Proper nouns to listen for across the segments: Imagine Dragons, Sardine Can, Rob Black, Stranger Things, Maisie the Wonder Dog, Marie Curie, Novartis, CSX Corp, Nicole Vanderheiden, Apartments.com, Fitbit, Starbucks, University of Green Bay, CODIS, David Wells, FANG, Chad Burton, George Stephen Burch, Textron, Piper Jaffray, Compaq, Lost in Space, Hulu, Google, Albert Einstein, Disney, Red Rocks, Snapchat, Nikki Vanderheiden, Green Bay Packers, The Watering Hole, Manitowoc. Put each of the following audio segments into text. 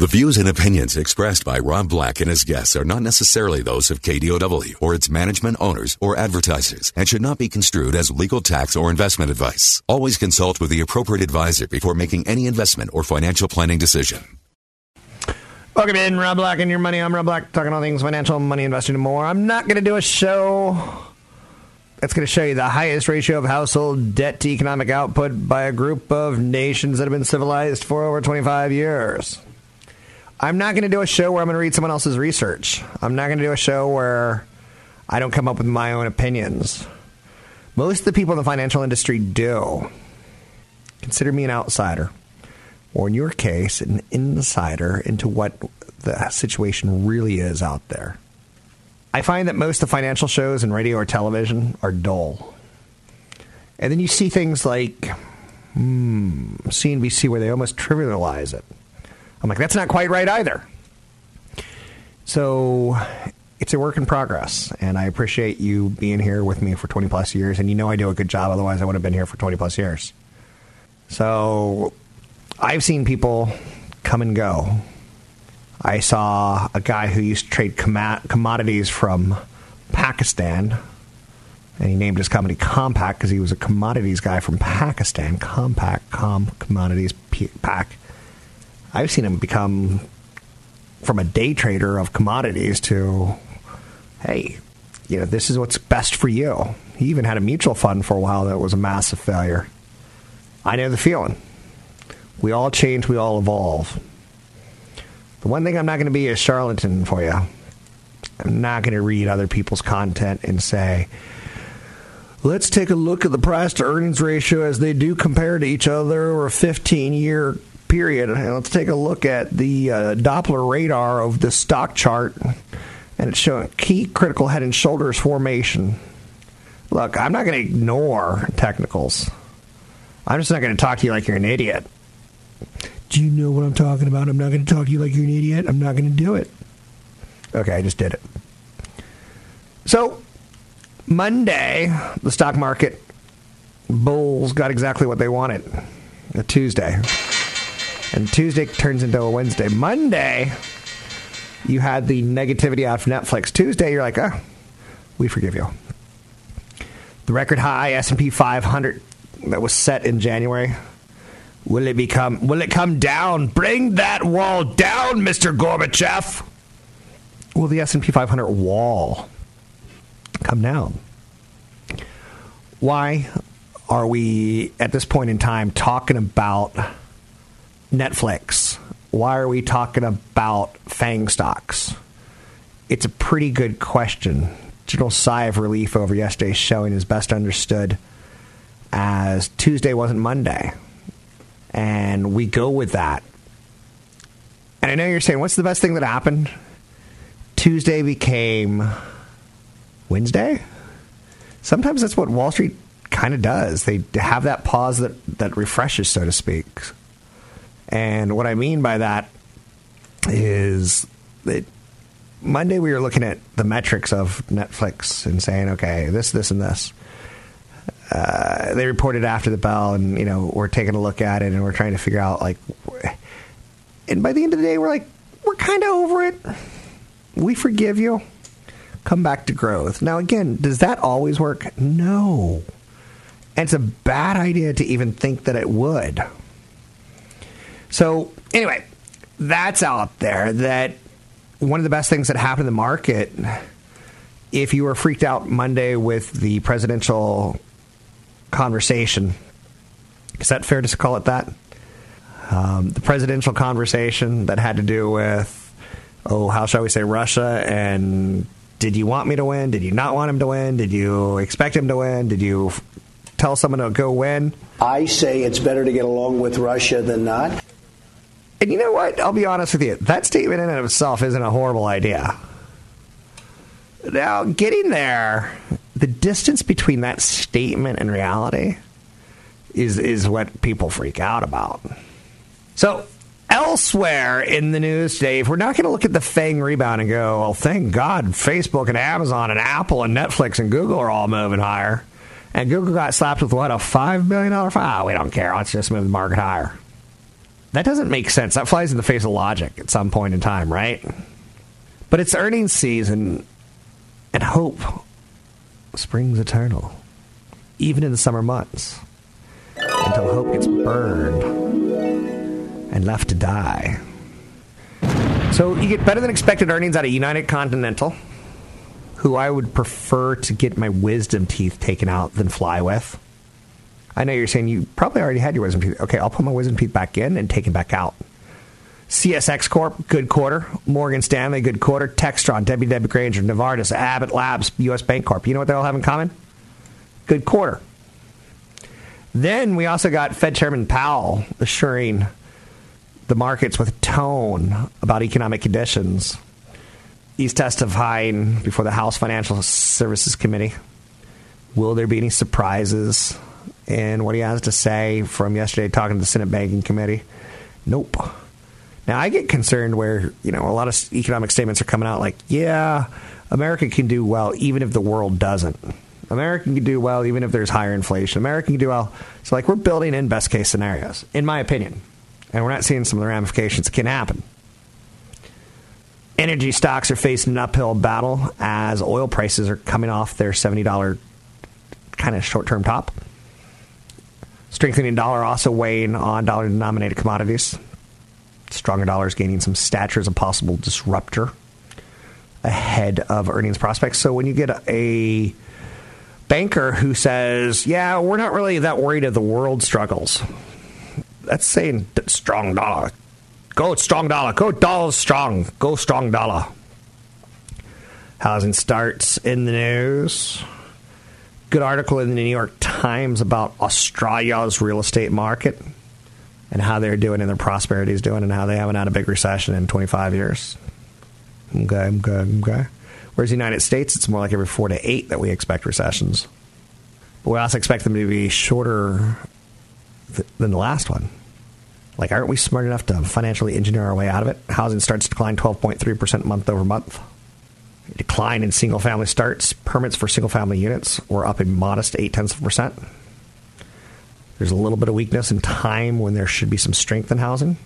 The views and opinions expressed by Rob Black and his guests are not necessarily those of KDOW or its management, owners, or advertisers, and should not be construed as legal, tax, or investment advice. Always consult with the appropriate advisor before making any investment or financial planning decision. Welcome in, Rob Black and Your Money. I'm Rob Black, talking all things financial, money, investing, and more. I'm not going to do a show that's going to show you the highest ratio of household debt to economic output by a group of nations that have been civilized for over 25 years. I'm not going to do a show where I'm going to read someone else's research. I'm not going to do a show where I don't come up with my own opinions. Most of the people in the financial industry do. Consider me an outsider, or in your case, an insider into what the situation really is out there. I find that most of the financial shows in radio or television are dull. And then you see things like CNBC, where they almost trivialize it. I'm like, that's not quite right either. So it's a work in progress, and I appreciate you being here with me for 20 plus years, and you know I do a good job, otherwise I would have been here for 20 plus years. So I've seen people come and go. I saw a guy who used to trade commodities from Pakistan, and he named his company Compaq because he was a commodities guy from Pakistan. Compaq, commodities, pack. I've seen him become from a day trader of commodities to, hey, you know, this is what's best for you. He even had a mutual fund for a while that was a massive failure. I know the feeling. We all change. We all evolve. The one thing I'm not going to be is charlatan for you. I'm not going to read other people's content and say, let's take a look at the price to earnings ratio as they do compare to each other over a 15-year period, and let's take a look at the Doppler radar of the stock chart, and it's showing key critical head and shoulders formation. Look, I'm not going to ignore technicals. I'm just not going to talk to you like you're an idiot. Do you know what I'm talking about? I'm not going to talk to you like you're an idiot. I'm not going to do it. Okay, I just did it. So, Monday, the stock market bulls got exactly what they wanted. A Tuesday. And Tuesday turns into a Wednesday. Monday, you had the negativity out of Netflix. Tuesday, you're like, oh, we forgive you. The record high S&P 500 that was set in January. Will it come down? Bring that wall down, Mr. Gorbachev. Will the S&P 500 wall come down? Why are we, at this point in time, talking about Netflix? Why are we talking about FANG stocks? It's a pretty good question. General sigh of relief over yesterday's showing is best understood as Tuesday wasn't Monday. And we go with that. And I know you're saying, what's the best thing that happened? Tuesday became Wednesday? Sometimes that's what Wall Street kind of does. They have that pause that refreshes, so to speak. And what I mean by that is that Monday we were looking at the metrics of Netflix and saying, okay, this, and this. They reported after the bell, and, you know, we're taking a look at it, and we're trying to figure out, like, and by the end of the day, we're like, we're kind of over it. We forgive you. Come back to growth. Now, again, does that always work? No. And it's a bad idea to even think that it would. So, anyway, that's out there. That one of the best things that happened in the market, if you were freaked out Monday with the presidential conversation, is that fair to call it that? The presidential conversation that had to do with, oh, how shall we say, Russia, and did you want me to win? Did you not want him to win? Did you expect him to win? Did you tell someone to go win? I say it's better to get along with Russia than not. And you know what? I'll be honest with you. That statement in and of itself isn't a horrible idea. Now, getting there, the distance between that statement and reality is what people freak out about. So, elsewhere in the news, Dave, we're not going to look at the FANG rebound and go, well, thank God Facebook and Amazon and Apple and Netflix and Google are all moving higher. And Google got slapped with, what, a $5 billion fine? Oh, we don't care. Let's just move the market higher. That doesn't make sense. That flies in the face of logic at some point in time, right? But it's earnings season, and hope springs eternal, even in the summer months, until hope gets burned and left to die. So you get better than expected earnings out of United Continental, who I would prefer to get my wisdom teeth taken out than fly with. I know you're saying you probably already had your wisdom teeth. Okay, I'll put my wisdom teeth back in and take it back out. CSX Corp, good quarter. Morgan Stanley, good quarter. Textron, W.W. Granger, Novartis, Abbott Labs, U.S. Bank Corp. You know what they all have in common? Good quarter. Then we also got Fed Chairman Powell assuring the markets with tone about economic conditions. He's testifying before the House Financial Services Committee. Will there be any surprises? And what he has to say from yesterday talking to the Senate Banking Committee, nope. Now, I get concerned where, you know, a lot of economic statements are coming out like, yeah, America can do well even if the world doesn't. America can do well even if there's higher inflation. America can do well. So, like, we're building in best-case scenarios, in my opinion. And we're not seeing some of the ramifications that can happen. Energy stocks are facing an uphill battle as oil prices are coming off their $70 kind of short-term top. Strengthening dollar also weighing on dollar-denominated commodities. Stronger dollars gaining some stature as a possible disruptor ahead of earnings prospects. So when you get a banker who says, yeah, we're not really that worried of the world struggles, that's saying strong dollar. Go strong dollar. Go dollar strong. Go strong dollar. Housing starts in the news. Good article in the New York Times about Australia's real estate market and how they're doing and their prosperity is doing and how they haven't had a big recession in 25 years. Okay. Whereas the United States, it's more like every 4 to 8 that we expect recessions. But we also expect them to be shorter than the last one. Like, aren't we smart enough to financially engineer our way out of it? Housing starts to decline 12.3% month over month. Decline in single-family starts. Permits for single-family units were up a modest 0.8%. There's a little bit of weakness in time when there should be some strength in housing.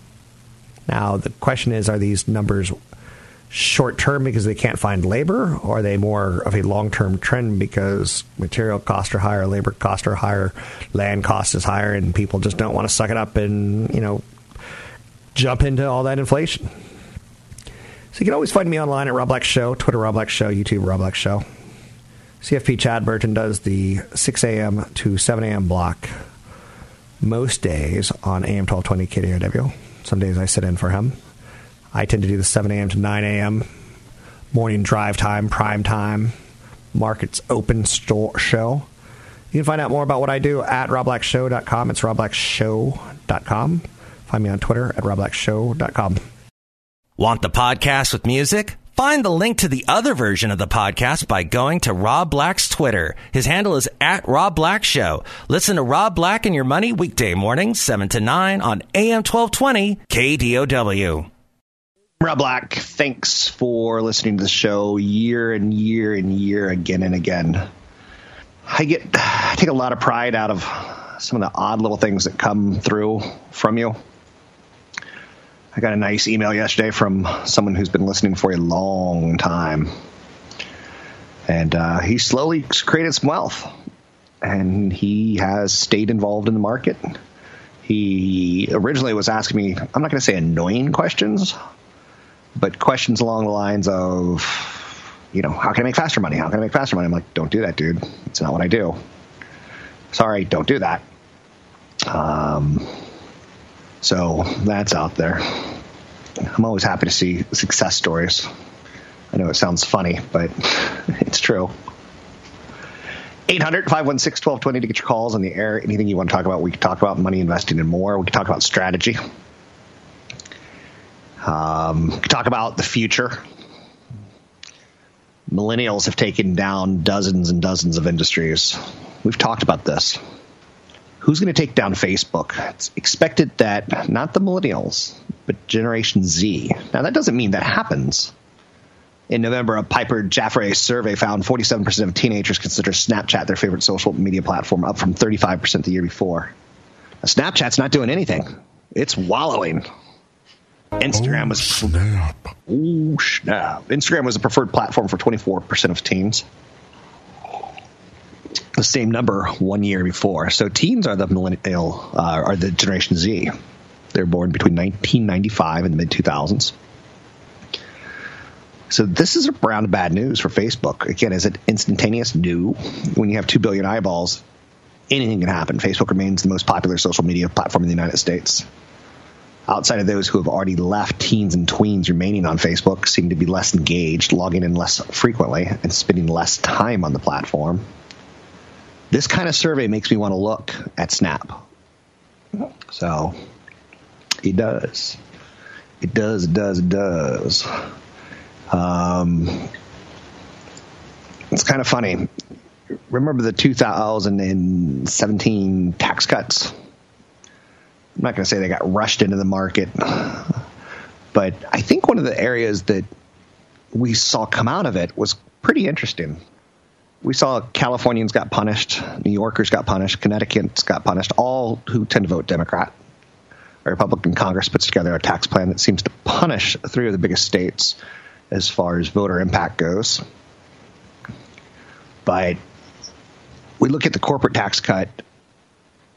Now, the question is, are these numbers short-term because they can't find labor, or are they more of a long-term trend because material costs are higher, labor costs are higher, land cost is higher, and people just don't want to suck it up and, you know, jump into all that inflation? So you can always find me online at Rob Black Show, Twitter Rob Black Show, YouTube Rob Black Show. CFP Chad Burton does the 6 a.m. to 7 a.m. block most days on AM 1220 KDOW. Some days I sit in for him. I tend to do the 7 a.m. to 9 a.m. morning drive time, prime time, markets open store show. You can find out more about what I do at RobBlackShow.com. It's RobBlackShow.com. Find me on Twitter at RobBlackShow.com. Want the podcast with music? Find the link to the other version of the podcast by going to Rob Black's Twitter. His handle is at Rob Black Show. Listen to Rob Black and Your Money weekday mornings 7 to 9 on AM 1220 KDOW. Rob Black, thanks for listening to the show year and year and year again and again. I take a lot of pride out of some of the odd little things that come through from you. I got a nice email yesterday from someone who's been listening for a long time. And he slowly created some wealth. And he has stayed involved in the market. He originally was asking me, I'm not going to say annoying questions, but questions along the lines of, you know, how can I make faster money? How can I make faster money? I'm like, don't do that, dude. It's not what I do. Sorry, don't do that. So that's out there. I'm always happy to see success stories. I know it sounds funny, but it's true. 800-516-1220 to get your calls on the air. Anything you want to talk about, we can talk about money, investing, and more. We can talk about strategy. Talk about the future. Millennials have taken down dozens and dozens of industries. We've talked about this. Who's going to take down Facebook? It's expected that not the millennials, but Generation Z. Now, that doesn't mean that happens. In November, a Piper Jaffray survey found 47% of teenagers consider Snapchat their favorite social media platform, up from 35% the year before. Now, Snapchat's not doing anything. It's wallowing. Instagram Instagram was a preferred platform for 24% of teens. The same number one year before. So teens are the millennial, are the Generation Z. They're born between 1995 and the mid-2000s. So this is a round of bad news for Facebook. Again, is it instantaneous? No. When you have 2 billion eyeballs, anything can happen. Facebook remains the most popular social media platform in the United States. Outside of those who have already left, teens and tweens remaining on Facebook seem to be less engaged, logging in less frequently, and spending less time on the platform. This kind of survey makes me want to look at Snap. So it does. It does, it does, it does. It's kind of funny. Remember the 2017 tax cuts? I'm not going to say they got rushed into the market, but I think one of the areas that we saw come out of it was pretty interesting. We saw Californians got punished, New Yorkers got punished, Connecticut's got punished, all who tend to vote Democrat. A Republican Congress puts together a tax plan that seems to punish three of the biggest states as far as voter impact goes. But we look at the corporate tax cut,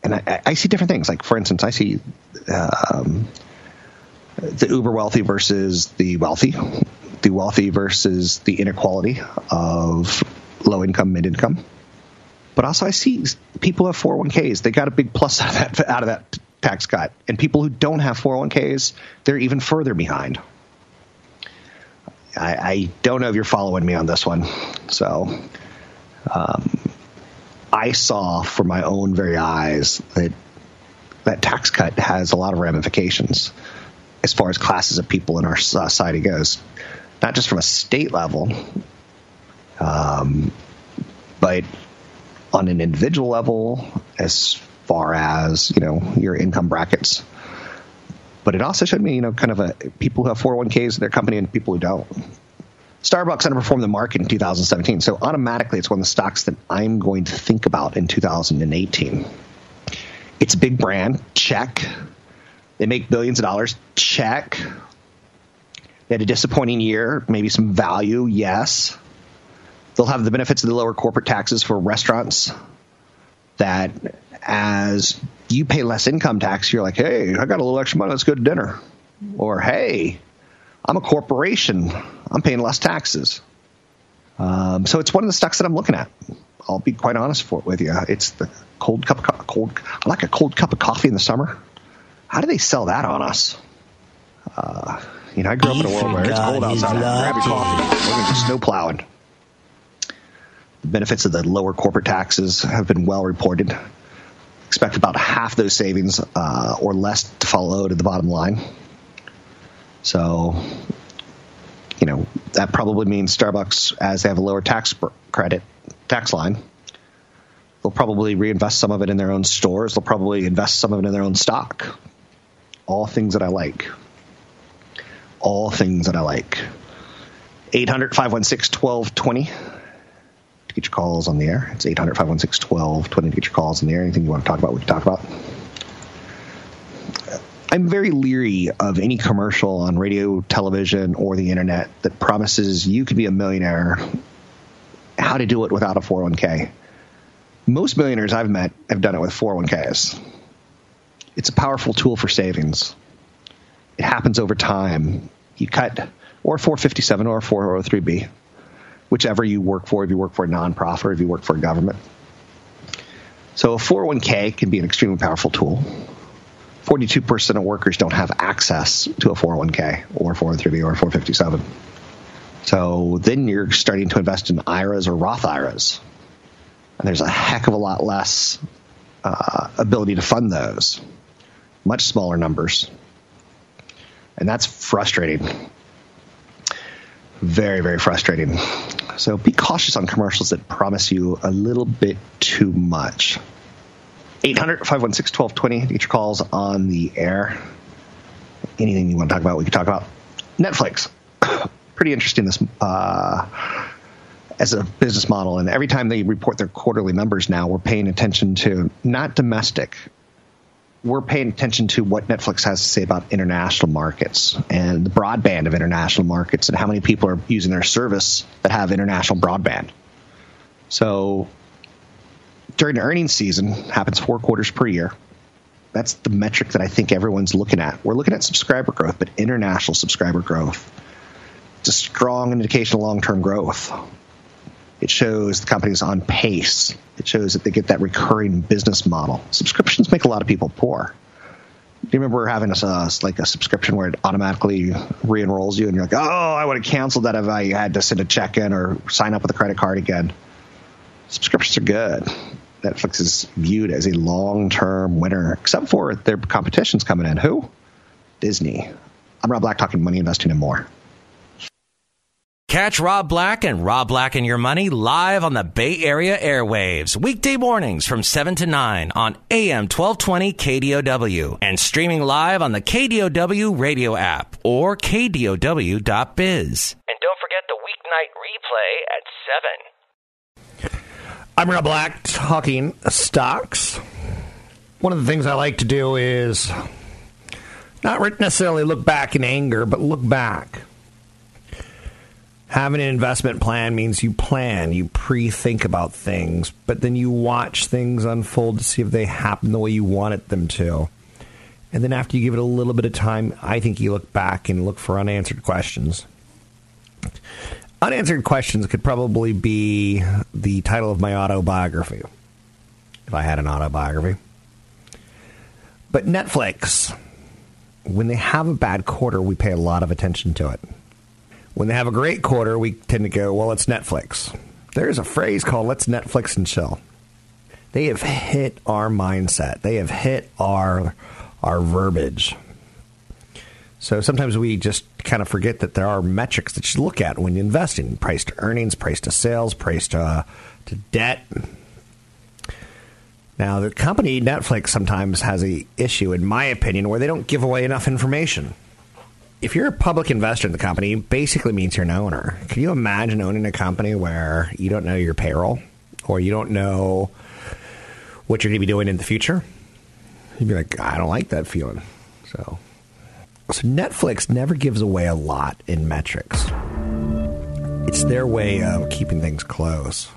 and I see different things. Like, for instance, I see the uber-wealthy versus the wealthy, versus the inequality of low-income, mid-income. But also I see people have 401ks. They got a big plus out of that tax cut. And people who don't have 401ks, they're even further behind. I don't know if you're following me on this one. So I saw for my own very eyes that that tax cut has a lot of ramifications as far as classes of people in our society goes, not just from a state level, but on an individual level as far as, you know, your income brackets. But it also showed me, you know, kind of a people who have 401ks in their company and people who don't. Starbucks underperformed the market in 2017, so automatically it's one of the stocks that I'm going to think about in 2018. It's a big brand, check. They make billions of dollars, check. They had a disappointing year, maybe some value, yes. They'll have the benefits of the lower corporate taxes for restaurants that as you pay less income tax, you're like, hey, I got a little extra money, let's go to dinner. Or, hey, I'm a corporation. I'm paying less taxes. So it's one of the stocks that I'm looking at. I'll be quite honest with you. It's the I like a cold cup of coffee in the summer. How do they sell that on us? You know, I grew up in a world where it's cold outside. Grab your coffee. We're going to snow plowing. The benefits of the lower corporate taxes have been well reported. Expect about half those savings or less to follow to the bottom line. So, you know, that probably means Starbucks, as they have a lower tax credit, tax line, they'll probably reinvest some of it in their own stores. They'll probably invest some of it in their own stock. All things that I like. 800-516-1220 to get your calls on the air. It's 800-516-1220 to get your calls on the air. Anything you want to talk about, we can talk about. I'm very leery of any commercial on radio, television, or the internet that promises you could be a millionaire, how to do it without a 401k. Most millionaires I've met have done it with 401ks. It's a powerful tool for savings. It happens over time. You cut or 457 or 403B, whichever you work for, if you work for a nonprofit or if you work for a government. So a 401k can be an extremely powerful tool. 42% of workers don't have access to a 401k or 403b or 457. So then you're starting to invest in IRAs or Roth IRAs. And there's a heck of a lot less ability to fund those, much smaller numbers. And that's frustrating. Very, very frustrating. So be cautious on commercials that promise you a little bit too much. 800-516-1220. Get your calls on the air. Anything you want to talk about, we can talk about. Netflix. Pretty interesting this as a business model. And every time they report their quarterly numbers now, we're paying attention to not domestic. We're paying attention to what Netflix has to say about international markets and the broadband of international markets and how many people are using their service that have international broadband. So during the earnings season, happens 4 quarters per year. That's the metric that I think everyone's looking at. We're looking at subscriber growth, but international subscriber growth. It's a strong indication of long-term growth. It shows the company's on pace. It shows that they get that recurring business model. Subscriptions make a lot of people poor. Do you remember having a subscription where it automatically re-enrolls you and you're like, oh, I would have canceled that if I had to send a check in or sign up with a credit card again? Subscriptions are good. Netflix is viewed as a long-term winner, except for their competition's coming in. Who? Disney. I'm Rob Black, talking money, investing, and more. Catch Rob Black and Rob Black and Your Money live on the Bay Area airwaves, weekday mornings from 7 to 9 on AM 1220 KDOW and streaming live on the KDOW radio app or KDOW.biz. And don't forget the weeknight replay at 7. I'm Rob Black, talking stocks. One of the things I like to do is not necessarily look back in anger, but look back. Having an investment plan means you plan, you pre-think about things, but then you watch things unfold to see if they happen the way you wanted them to. And then after you give it a little bit of time, I think you look back and look for unanswered questions. Unanswered questions could probably be the title of my autobiography, if I had an autobiography. But Netflix, when they have a bad quarter, we pay a lot of attention to it. When they have a great quarter, we tend to go, well, it's Netflix. There's a phrase called, let's Netflix and chill. They have hit our mindset. They have hit our verbiage. So sometimes we just kind of forget that there are metrics that you look at when you invest in. Price to earnings, price to sales, price to debt. Now, the company Netflix sometimes has an issue, in my opinion, where they don't give away enough information. If you're a public investor in the company, it basically means you're an owner. Can you imagine owning a company where you don't know your payroll or you don't know what you're going to be doing in the future? You'd be like, I don't like that feeling. So Netflix never gives away a lot in metrics. It's their way of keeping things close.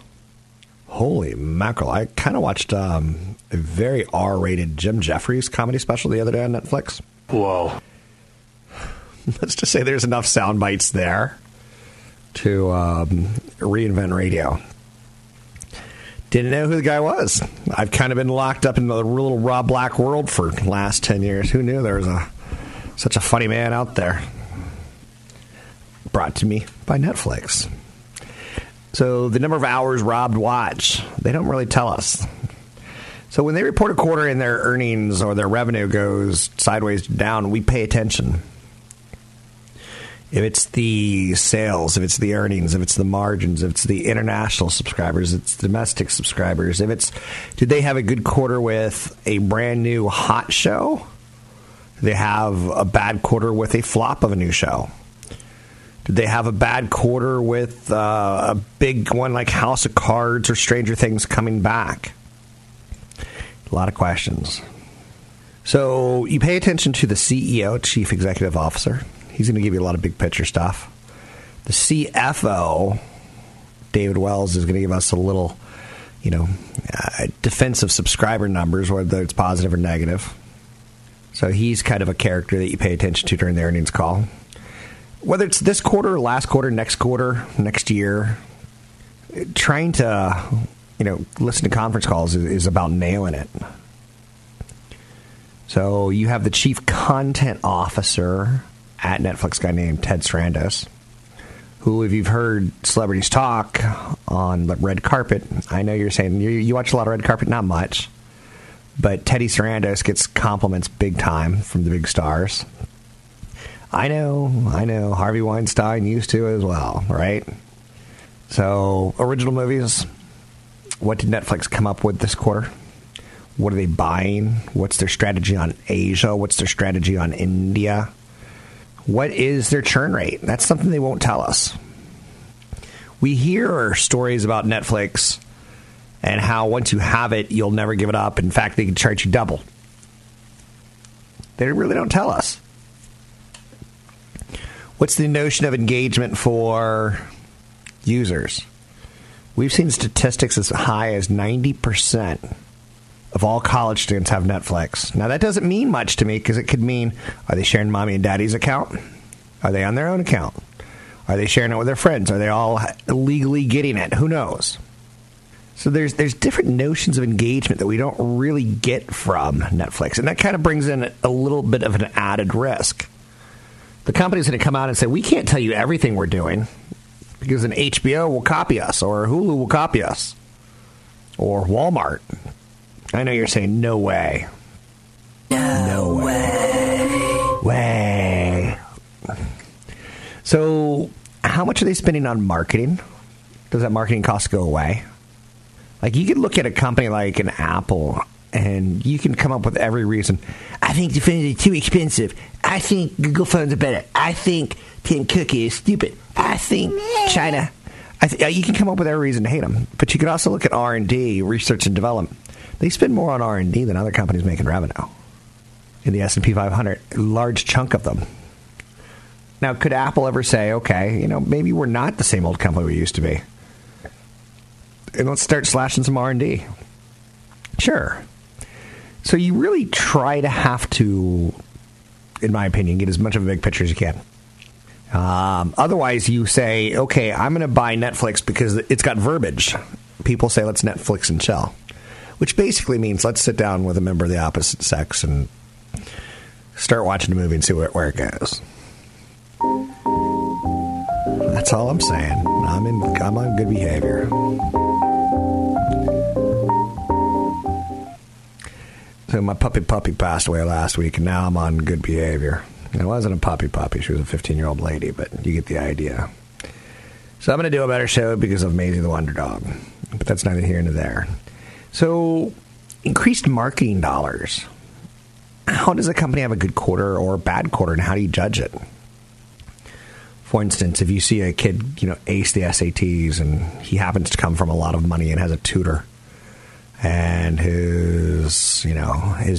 Holy mackerel. I kind of watched a very R-rated Jim Jeffries comedy special the other day on Netflix. Whoa. Let's just say there's enough sound bites there to reinvent radio. Didn't know who the guy was. I've kind of been locked up in the little Rob Black world for the last 10 years. Who knew there was such a funny man out there? Brought to me by Netflix. So the number of hours Rob watched, they don't really tell us. So when they report a quarter and their earnings or their revenue goes sideways down, we pay attention. If it's the sales, if it's the earnings, if it's the margins, if it's the international subscribers, it's domestic subscribers, if it's, did they have a good quarter with a brand new hot show? Did they have a bad quarter with a flop of a new show? Did they have a bad quarter with a big one like House of Cards or Stranger Things coming back? A lot of questions. So you pay attention to the CEO, Chief Executive Officer. He's going to give you a lot of big picture stuff. The CFO, David Wells, is going to give us a little, defensive subscriber numbers, whether it's positive or negative. So he's kind of a character that you pay attention to during the earnings call. Whether it's this quarter, last quarter, next year, trying to, listen to conference calls is about nailing it. So you have the Chief Content Officer at Netflix, guy named Ted Sarandos, who, if you've heard celebrities talk on the red carpet, I know you're saying you watch a lot of red carpet, not much, but Teddy Sarandos gets compliments big time from the big stars. I know. Harvey Weinstein used to as well, right? So, original movies. What did Netflix come up with this quarter? What are they buying? What's their strategy on Asia? What's their strategy on India? What is their churn rate? That's something they won't tell us. We hear stories about Netflix and how once you have it, you'll never give it up. In fact, they can charge you double. They really don't tell us. What's the notion of engagement for users? We've seen statistics as high as 90% of all college students have Netflix. Now, that doesn't mean much to me because it could mean, are they sharing mommy and daddy's account? Are they on their own account? Are they sharing it with their friends? Are they all legally getting it? Who knows? So there's different notions of engagement that we don't really get from Netflix. And that kind of brings in a little bit of an added risk. The company's going to come out and say, we can't tell you everything we're doing because an HBO will copy us or Hulu will copy us or Walmart. I know you're saying, no way. No way. So how much are they spending on marketing? Does that marketing cost go away? Like, you can look at a company like an Apple, and you can come up with every reason. I think the phones are too expensive. I think Google phones are better. I think Tim Cook is stupid. I think China. You can come up with every reason to hate them. But you can also look at R&D, research and development. They spend more on R&D than other companies making revenue. In the S&P 500, a large chunk of them. Now, could Apple ever say, okay, maybe we're not the same old company we used to be? And let's start slashing some R&D. Sure. So you really try to have to, in my opinion, get as much of a big picture as you can. Otherwise, you say, okay, I'm going to buy Netflix because it's got verbiage. People say, let's Netflix and chill, which basically means let's sit down with a member of the opposite sex and start watching a movie and see where it goes. That's all I'm saying. I'm on good behavior. So my puppy passed away last week, and now I'm on good behavior. And it wasn't a puppy. She was a 15-year-old lady, but you get the idea. So I'm going to do a better show because of Maisie the Wonder Dog. But that's neither here nor there. So increased marketing dollars. How does a company have a good quarter or a bad quarter, and how do you judge it? For instance, if you see a kid, ace the SATs, and he happens to come from a lot of money and has a tutor, and his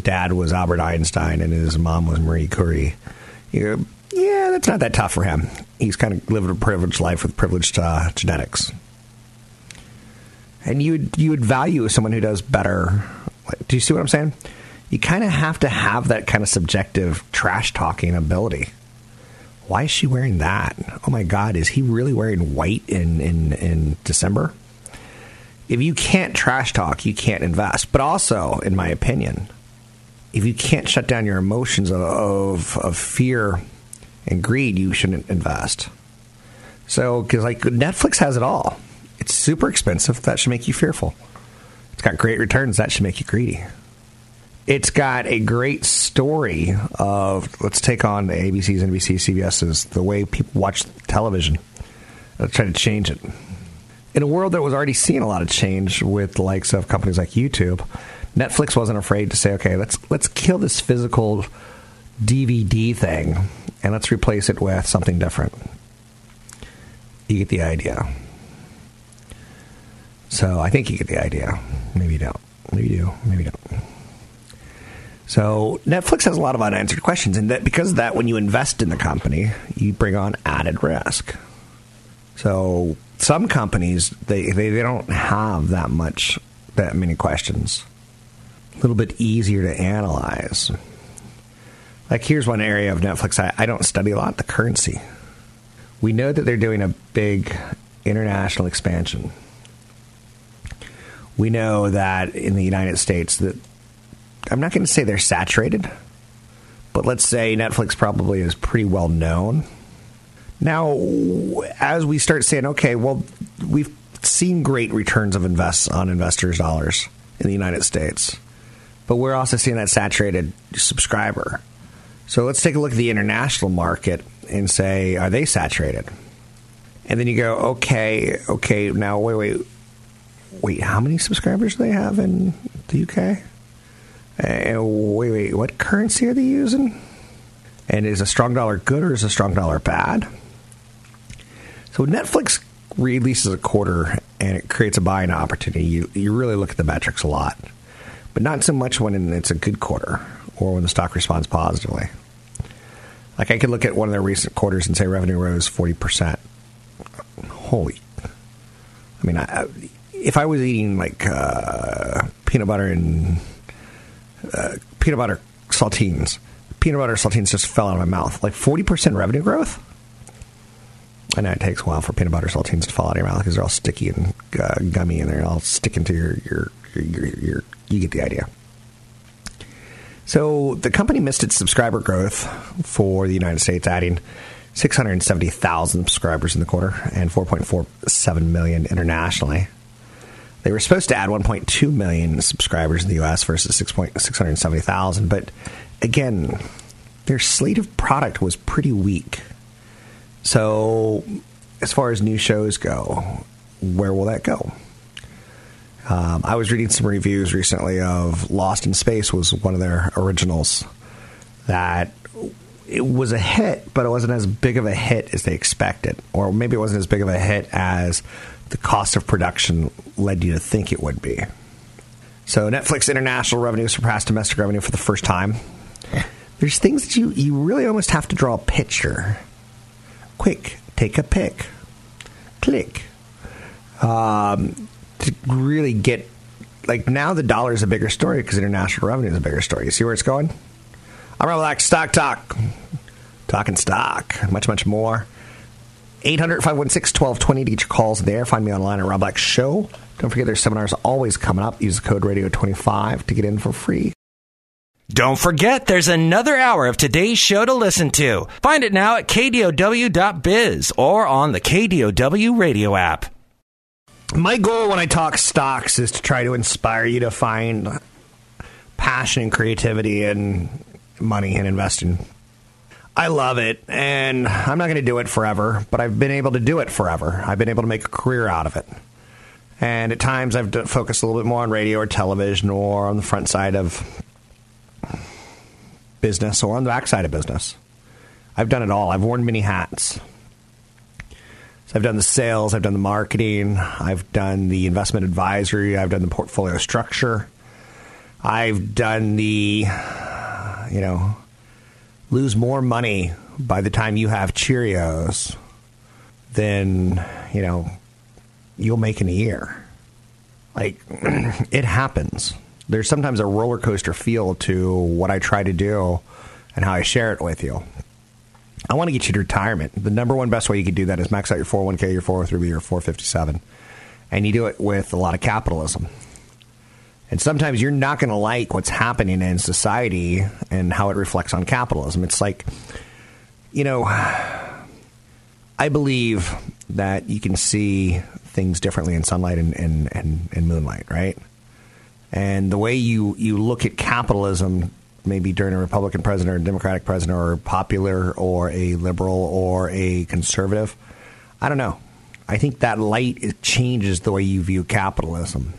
dad was Albert Einstein and his mom was Marie Curie. Yeah, that's not that tough for him. He's kind of lived a privileged life with privileged genetics. And you would value someone who does better. Do you see what I'm saying? You kind of have to have that kind of subjective trash-talking ability. Why is she wearing that? Oh, my God, is he really wearing white in December? If you can't trash talk, you can't invest. But also, in my opinion, if you can't shut down your emotions of fear and greed, you shouldn't invest. So, because Netflix has it all. It's super expensive. That should make you fearful. It's got great returns. That should make you greedy. It's got a great story of, let's take on the ABCs, NBCs, CBSs, the way people watch television. Let's try to change it. In a world that was already seeing a lot of change with the likes of companies like YouTube, Netflix wasn't afraid to say, okay, let's kill this physical DVD thing and let's replace it with something different. You get the idea. So I think you get the idea. Maybe you don't. Maybe you do. Maybe you don't. So Netflix has a lot of unanswered questions, and that because of that, when you invest in the company, you bring on added risk. So some companies, they don't have that many questions. A little bit easier to analyze. Like, here's one area of Netflix I don't study a lot, the currency. We know that they're doing a big international expansion. We know that in the United States, that I'm not going to say they're saturated, but let's say Netflix probably is pretty well known. Now, as we start saying, okay, well, we've seen great returns of on investors' dollars in the United States, but we're also seeing that saturated subscriber. So let's take a look at the international market and say, are they saturated? And then you go, okay, now wait, how many subscribers do they have in the UK? And wait, what currency are they using? And is a strong dollar good or is a strong dollar bad? So Netflix releases a quarter and it creates a buying opportunity. You really look at the metrics a lot, but not so much when it's a good quarter or when the stock responds positively. Like I could look at one of their recent quarters and say revenue rose 40%. Holy! I mean, if I was eating like peanut butter saltines just fell out of my mouth. Like 40% revenue growth. I know it takes a while for peanut butter saltines to fall out of your mouth because they're all sticky and gummy, and they're all sticking to your. You get the idea. So the company missed its subscriber growth for the United States, adding 670,000 subscribers in the quarter and 4.47 million internationally. They were supposed to add 1.2 million subscribers in the U.S. versus 670,000, but again, their slate of product was pretty weak. So, as far as new shows go, where will that go? I was reading some reviews recently of Lost in Space was one of their originals that it was a hit, but it wasn't as big of a hit as they expected. Or maybe it wasn't as big of a hit as the cost of production led you to think it would be. So Netflix international revenue surpassed domestic revenue for the first time. There's things that you really almost have to draw a picture. Quick, take a pic, click. To really get, like, now the dollar is a bigger story because international revenue is a bigger story. You see where it's going? I'm Rob Black, Stock Talk. Talking stock. Much, much more. 800-516-1220 to get your calls there. Find me online at Rob Black Show. Don't forget there's seminars always coming up. Use the code radio25 to get in for free. Don't forget, there's another hour of today's show to listen to. Find it now at KDOW.biz or on the KDOW radio app. My goal when I talk stocks is to try to inspire you to find passion and creativity and money and investing. I love it, and I'm not going to do it forever, but I've been able to do it forever. I've been able to make a career out of it. And at times I've focused a little bit more on radio or television or on the front side of business or on the back side of business. I've done it all. I've worn many hats. So I've done the sales, I've done the marketing, I've done the investment advisory, I've done the portfolio structure, I've done the, lose more money by the time you have Cheerios than, you'll make in a year. Like, it happens. There's sometimes a roller coaster feel to what I try to do and how I share it with you. I want to get you to retirement. The number one best way you can do that is max out your 401k, your 403b, your 457. And you do it with a lot of capitalism. And sometimes you're not going to like what's happening in society and how it reflects on capitalism. It's like, I believe that you can see things differently in sunlight and moonlight, right? And the way you look at capitalism maybe during a Republican president or a Democratic president or a popular or a liberal or a conservative. I don't know. I think that light changes the way you view capitalism.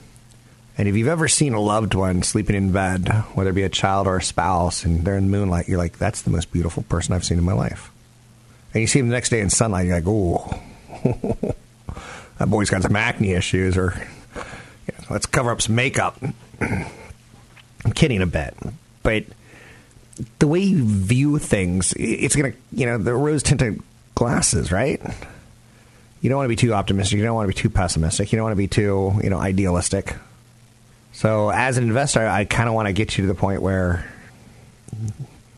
And if you've ever seen a loved one sleeping in bed, whether it be a child or a spouse, and they're in the moonlight, you're like, that's the most beautiful person I've seen in my life. And you see them the next day in sunlight, you're like, oh, that boy's got some acne issues, or let's cover up some makeup. I'm kidding a bit. But the way you view things, it's going to, the rose-tinted glasses, right? You don't want to be too optimistic. You don't want to be too pessimistic. You don't want to be too, idealistic. So as an investor, I kind of want to get you to the point where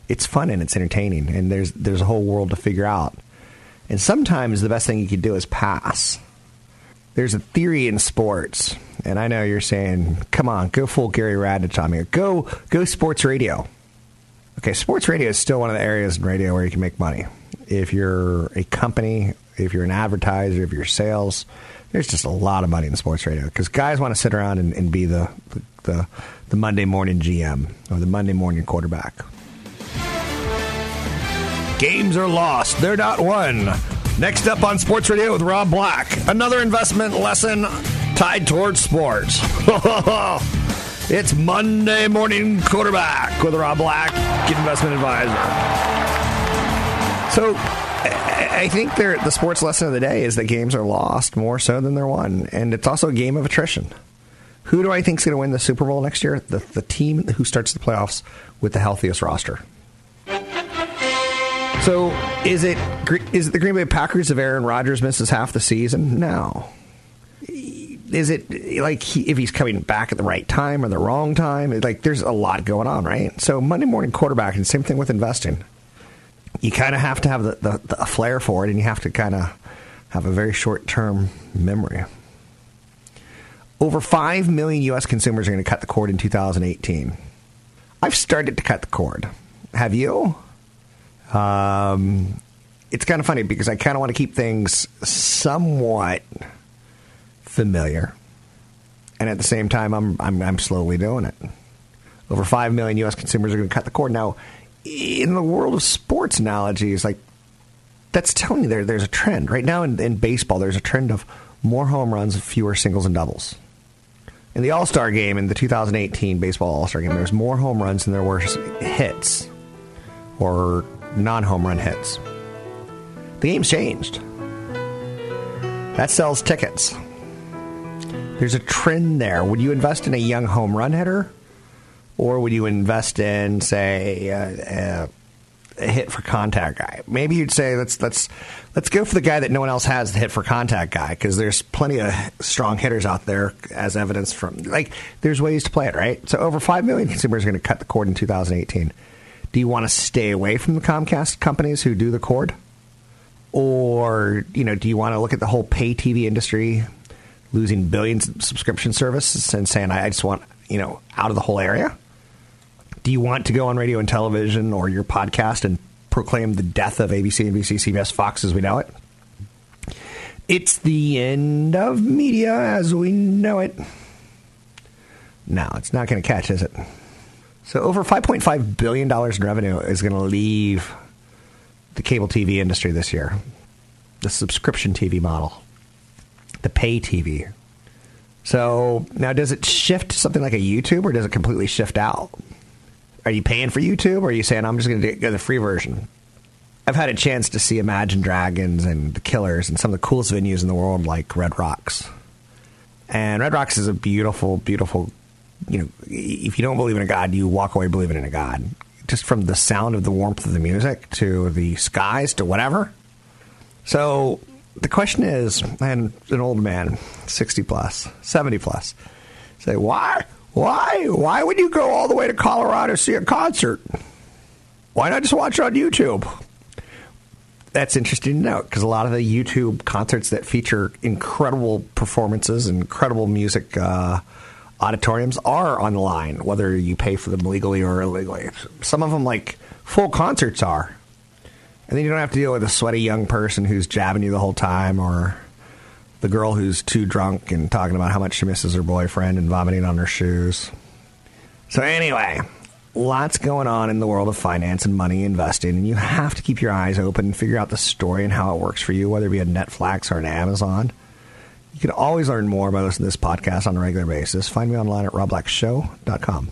it's fun and it's entertaining. And there's a whole world to figure out. And sometimes the best thing you can do is pass. There's a theory in sports. And I know you're saying, come on, go full Gary Radnich on me. Go sports radio. Okay, sports radio is still one of the areas in radio where you can make money. If you're a company, if you're an advertiser, if you're sales, there's just a lot of money in sports radio. Because guys want to sit around and be the Monday morning GM or the Monday morning quarterback. Games are lost. They're not won. Next up on Sports Radio with Rob Black, another investment lesson tied towards sports. It's Monday Morning Quarterback with Rob Black, investment advisor. So I think the sports lesson of the day is that games are lost more so than they're won. And it's also a game of attrition. Who do I think is going to win the Super Bowl next year? The team who starts the playoffs with the healthiest roster. So is it the Green Bay Packers if Aaron Rodgers misses half the season? No. Is it like if he's coming back at the right time or the wrong time? Like there's a lot going on, right? So Monday Morning Quarterback, and same thing with investing. You kind of have to have a flair for it, and you have to kind of have a very short-term memory. Over 5 million U.S. consumers are going to cut the cord in 2018. I've started to cut the cord. Have you? It's kind of funny because I kind of want to keep things somewhat familiar. And at the same time, I'm slowly doing it. Over 5 million U.S. consumers are going to cut the cord. Now, in the world of sports analogies, like that's telling you there's a trend. Right now in baseball, there's a trend of more home runs and fewer singles and doubles. In the All-Star Game, in the 2018 Baseball All-Star Game, there's more home runs than there were hits or non-home run hits. The game's changed. That sells tickets. There's a trend there. Would you invest in a young home run hitter? Or would you invest in, say, a hit for contact guy? Maybe you'd say let's go for the guy that no one else has, the hit for contact guy, because there's plenty of strong hitters out there, as evidence from there's ways to play it, right? So over 5 million consumers are going to cut the cord in 2018. Do you want to stay away from the Comcast companies who do the cord, or do you want to look at the whole pay TV industry losing billions of subscription services and saying I just want out of the whole area? Do you want to go on radio and television or your podcast and proclaim the death of ABC, NBC, CBS, Fox as we know it? It's the end of media as we know it. No, it's not going to catch, is it? So over $5.5 billion in revenue is going to leave the cable TV industry this year. The subscription TV model. The pay TV. So now does it shift to something like a YouTube or does it completely shift out? Are you paying for YouTube, or are you saying, I'm just going to go the free version? I've had a chance to see Imagine Dragons and The Killers and some of the coolest venues in the world, like Red Rocks. And Red Rocks is a beautiful, beautiful, if you don't believe in a God, you walk away believing in a God. Just from the sound of the warmth of the music to the skies to whatever. So the question is, and an old man, 60 plus, 70 plus, say, why? Why would you go all the way to Colorado to see a concert? Why not just watch it on YouTube? That's interesting to note, because a lot of the YouTube concerts that feature incredible performances, incredible music auditoriums are online, whether you pay for them legally or illegally. Some of them, like full concerts, are. And then you don't have to deal with a sweaty young person who's jabbing you the whole time, or the girl who's too drunk and talking about how much she misses her boyfriend and vomiting on her shoes. So anyway, lots going on in the world of finance and money investing, and you have to keep your eyes open and figure out the story and how it works for you, whether it be a Netflix or an Amazon. You can always learn more by listening to this podcast on a regular basis. Find me online at RobBlackShow.com.